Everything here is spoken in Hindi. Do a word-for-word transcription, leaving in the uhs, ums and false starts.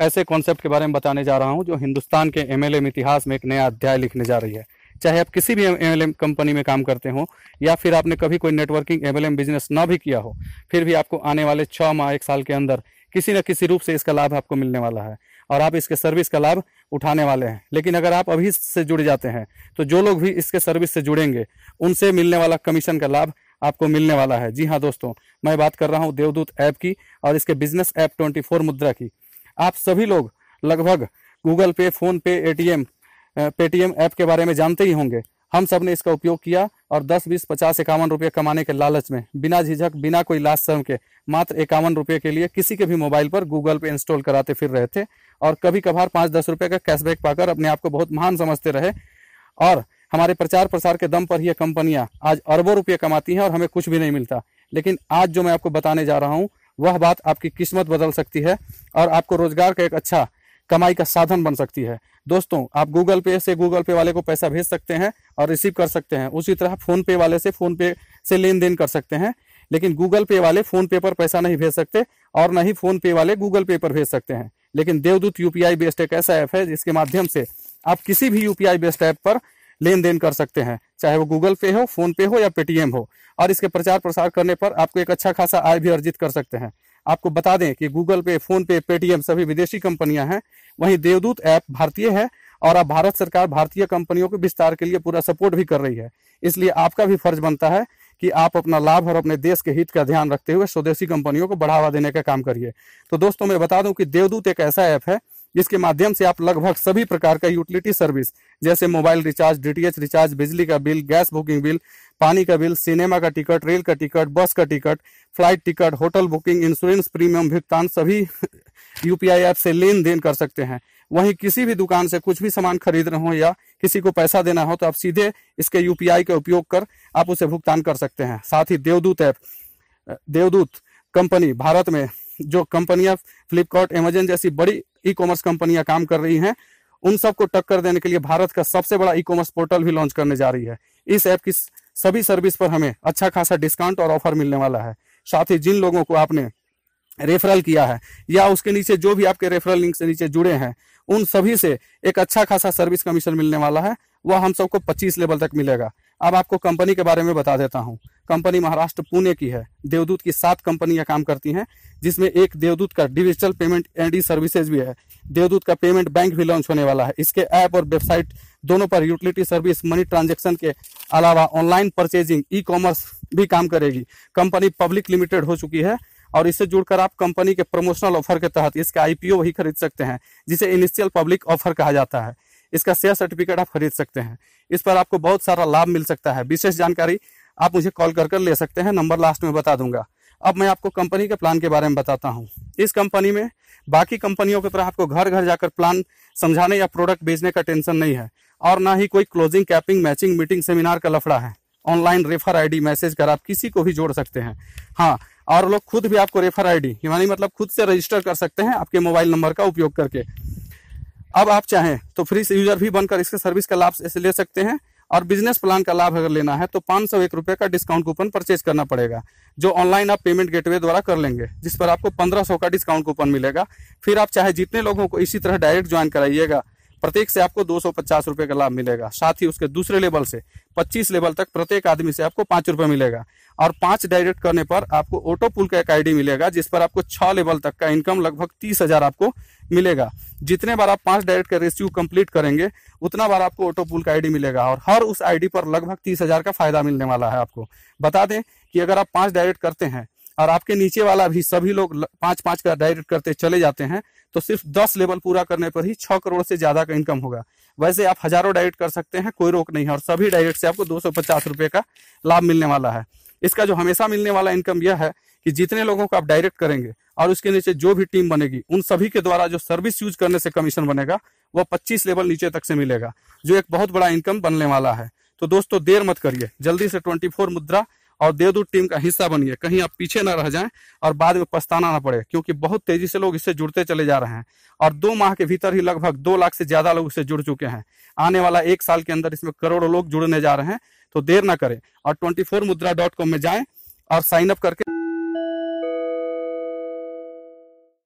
ऐसे कॉन्सेप्ट के बारे में बताने जा रहा हूं जो हिंदुस्तान के एम एल एम इतिहास में एक नया अध्याय लिखने जा रही है। चाहे आप किसी भी एम एल एम कंपनी में काम करते हो या फिर आपने कभी कोई networking M L M business ना भी किया हो, फिर भी आपको आने वाले छः माह एक साल के अंदर किसी न किसी रूप से इसका लाभ आपको मिलने वाला है और आप इसके सर्विस का लाभ उठाने वाले हैं। लेकिन अगर आप अभी से जुड़ जाते हैं तो जो लोग भी इसके सर्विस से जुड़ेंगे उनसे मिलने वाला कमीशन का लाभ आपको मिलने वाला है। जी हाँ दोस्तों, मैं बात कर रहा हूँ देवदूत ऐप की और इसके बिजनेस ऐप ट्वेंटी फोर मुद्रा की। आप सभी लोग लगभग Google Pay, PhonePe, A T M, Paytm app के बारे में जानते ही होंगे। हम सब ने इसका उपयोग किया और दस, बीस, पचास, इक्यावन रुपये कमाने के लालच में बिना झिझक, बिना कोई लाज शर्म के मात्र इक्यावन रुपये के लिए किसी के भी मोबाइल पर गूगल पे इंस्टॉल कराते फिर रहे थे और कभी कभार पाँच दस रुपये का कैशबैक पाकर अपने आप को बहुत महान समझते रहे। और हमारे प्रचार प्रसार के दम पर ये कंपनियाँ आज अरबों रुपये कमाती हैं और हमें कुछ भी नहीं मिलता। लेकिन आज जो मैं आपको बताने जा रहा हूँ वह बात आपकी किस्मत बदल सकती है और आपको रोजगार का एक अच्छा कमाई का साधन बन सकती है। दोस्तों, आप गूगल पे से गूगल पे वाले को पैसा भेज सकते हैं और रिसीव कर सकते हैं, उसी तरह फोन पे वाले से फोन पे से लेन देन कर सकते हैं। लेकिन गूगल पे वाले फोन पे पर पैसा नहीं भेज सकते और न ही फोन पे वाले गूगल पे पर भेज सकते हैं। लेकिन देवदूत यू पी आई बेस्ड एक ऐसा ऐप है जिसके माध्यम से आप किसी भी U P I based app पर लेन देन कर सकते हैं, चाहे वो गूगल पे हो, फोन पे हो या पेटीएम हो। और इसके प्रचार प्रसार करने पर आपको एक अच्छा खासा आय भी अर्जित कर सकते हैं। आपको बता दें कि गूगल पे, फोन पे, पेटीएम सभी विदेशी कंपनियां हैं, वहीं देवदूत ऐप भारतीय है और अब भारत सरकार भारतीय कंपनियों के विस्तार के लिए पूरा सपोर्ट भी कर रही है। इसलिए आपका भी फर्ज बनता है कि आप अपना लाभ और अपने देश के हित का ध्यान रखते हुए स्वदेशी कंपनियों को बढ़ावा देने का काम करिए। तो दोस्तों, मैं बता दूं कि देवदूत एक ऐसा ऐप है जिसके माध्यम से आप लगभग सभी प्रकार का यूटिलिटी सर्विस जैसे mobile recharge, D T H recharge, बिजली का बिल, गैस बुकिंग बिल, पानी का बिल, सिनेमा का टिकट, रेल का टिकट, बस का ticket, flight ticket, hotel booking, insurance premium भुगतान सभी यू पी आई ऐप से लेन देन कर सकते हैं। वहीं किसी भी दुकान से कुछ भी सामान खरीदना हो या किसी को पैसा देना हो तो आप सीधे इसके यू पी आई का उपयोग कर आप उसे भुगतान कर सकते हैं। साथ ही देवदूत ऐप, देवदूत कंपनी भारत में जो कंपनियां फ्लिपकार्ट, अमेजन जैसी बड़ी ई कॉमर्स कंपनियां काम कर रही हैं, उन सबको टक्कर देने के लिए भारत का सबसे बड़ा ई कॉमर्स पोर्टल भी लॉन्च करने जा रही है। इस ऐप की सभी सर्विस पर हमें अच्छा खासा डिस्काउंट और ऑफर मिलने वाला है। साथ ही जिन लोगों को आपने रेफरल किया है या उसके नीचे जो भी आपके रेफरल लिंक से नीचे जुड़े हैं, उन सभी से एक अच्छा खासा सर्विस कमीशन मिलने वाला है। वह हम सबको पच्चीस लेवल तक मिलेगा। अब आपको कंपनी के बारे में बता देता हूँ। कंपनी महाराष्ट्र पुणे की है। देवदूत की सात कंपनियां काम करती हैं, जिसमें एक देवदूत का digital payment and e services भी है। देवदूत का पेमेंट बैंक भी लॉन्च होने वाला है। इसके ऐप और वेबसाइट दोनों पर यूटिलिटी सर्विस, मनी ट्रांजैक्शन के अलावा ऑनलाइन परचेजिंग, ई कॉमर्स भी काम करेगी। कंपनी पब्लिक लिमिटेड हो चुकी है और इससे जुड़कर आप कंपनी के प्रमोशनल ऑफर के तहत इसका आई पी ओ ही खरीद सकते हैं, जिसे इनिशियल पब्लिक ऑफर कहा जाता है। इसका शेयर सर्टिफिकेट आप खरीद सकते हैं। इस पर आपको बहुत सारा लाभ मिल सकता है। विशेष जानकारी आप मुझे कॉल कर कर ले सकते हैं, नंबर लास्ट में बता दूंगा। अब मैं आपको कंपनी के प्लान के बारे में बताता हूं। इस कंपनी में बाकी कंपनियों की तरह आपको घर घर जाकर प्लान समझाने या प्रोडक्ट बेचने का टेंशन नहीं है और ना ही कोई closing, capping, matching, meeting, seminar का लफड़ा है। Online refer I D message कर आप किसी को भी जोड़ सकते हैं। हाँ, और लोग खुद भी आपको रेफर आई डी यानी मतलब खुद से रजिस्टर कर सकते हैं आपके मोबाइल नंबर का उपयोग करके। अब आप चाहें तो फ्री यूजर भी बनकर इसके सर्विस का लाभ ले सकते हैं और बिजनेस प्लान का लाभ अगर लेना है तो पाँच सौ एक रुपये का डिस्काउंट कूपन परचेज करना पड़ेगा, जो ऑनलाइन आप पेमेंट गेटवे द्वारा कर लेंगे, जिस पर आपको पंद्रह सौ का डिस्काउंट कूपन मिलेगा। फिर आप चाहे जितने लोगों को इसी तरह डायरेक्ट ज्वाइन कराइएगा, प्रत्येक से आपको दो सौ पचास रुपये का लाभ मिलेगा। साथ ही उसके दूसरे लेवल से पच्चीस लेवल तक प्रत्येक आदमी से आपको पाँच रुपये मिलेगा और पाँच डायरेक्ट करने पर आपको ऑटो पुल का एक आई डी मिलेगा, जिस पर आपको छः लेवल तक का इनकम लगभग तीस हज़ार आपको मिलेगा। जितने बार आप पाँच डायरेक्ट का रेशियो कंप्लीट करेंगे उतना बार आपको ऑटो पुल का आई डी मिलेगा और हर उस आई डी पर लगभग तीस हज़ार का फायदा मिलने वाला है। आपको बता दें कि अगर आप पाँच डायरेक्ट करते हैं और आपके नीचे वाला भी सभी लोग पाँच पाँच का डायरेक्ट करते चले जाते हैं तो सिर्फ दस लेवल पूरा करने पर ही छः करोड़ से ज़्यादा का इनकम होगा। वैसे आप हज़ारों डायरेक्ट कर सकते हैं, कोई रोक नहीं है और सभी डायरेक्ट से आपको दो सौ पचास रुपये का लाभ मिलने वाला है। इसका जो हमेशा मिलने वाला इनकम यह है कि जितने लोगों को आप डायरेक्ट करेंगे और उसके नीचे जो भी टीम बनेगी उन सभी के द्वारा जो सर्विस यूज करने से कमीशन बनेगा वह पच्चीस लेवल नीचे तक से मिलेगा, जो एक बहुत बड़ा इनकम बनने वाला है। तो दोस्तों, देर मत करिए, जल्दी से ट्वेंटी फोर मुद्रा और देवदूत टीम का हिस्सा बनिए। कहीं आप पीछे ना रह जाएं और बाद में पछताना ना पड़े, क्योंकि बहुत तेजी से लोग इससे जुड़ते चले जा रहे हैं और दो माह के भीतर ही लगभग दो लाख से ज़्यादा लोग इससे जुड़ चुके हैं। आने वाला एक साल के अंदर इसमें करोड़ों लोग जुड़ने जा रहे हैं। तो देर ना करें और twenty four Mudra dot com में जाएँ और साइन अप करके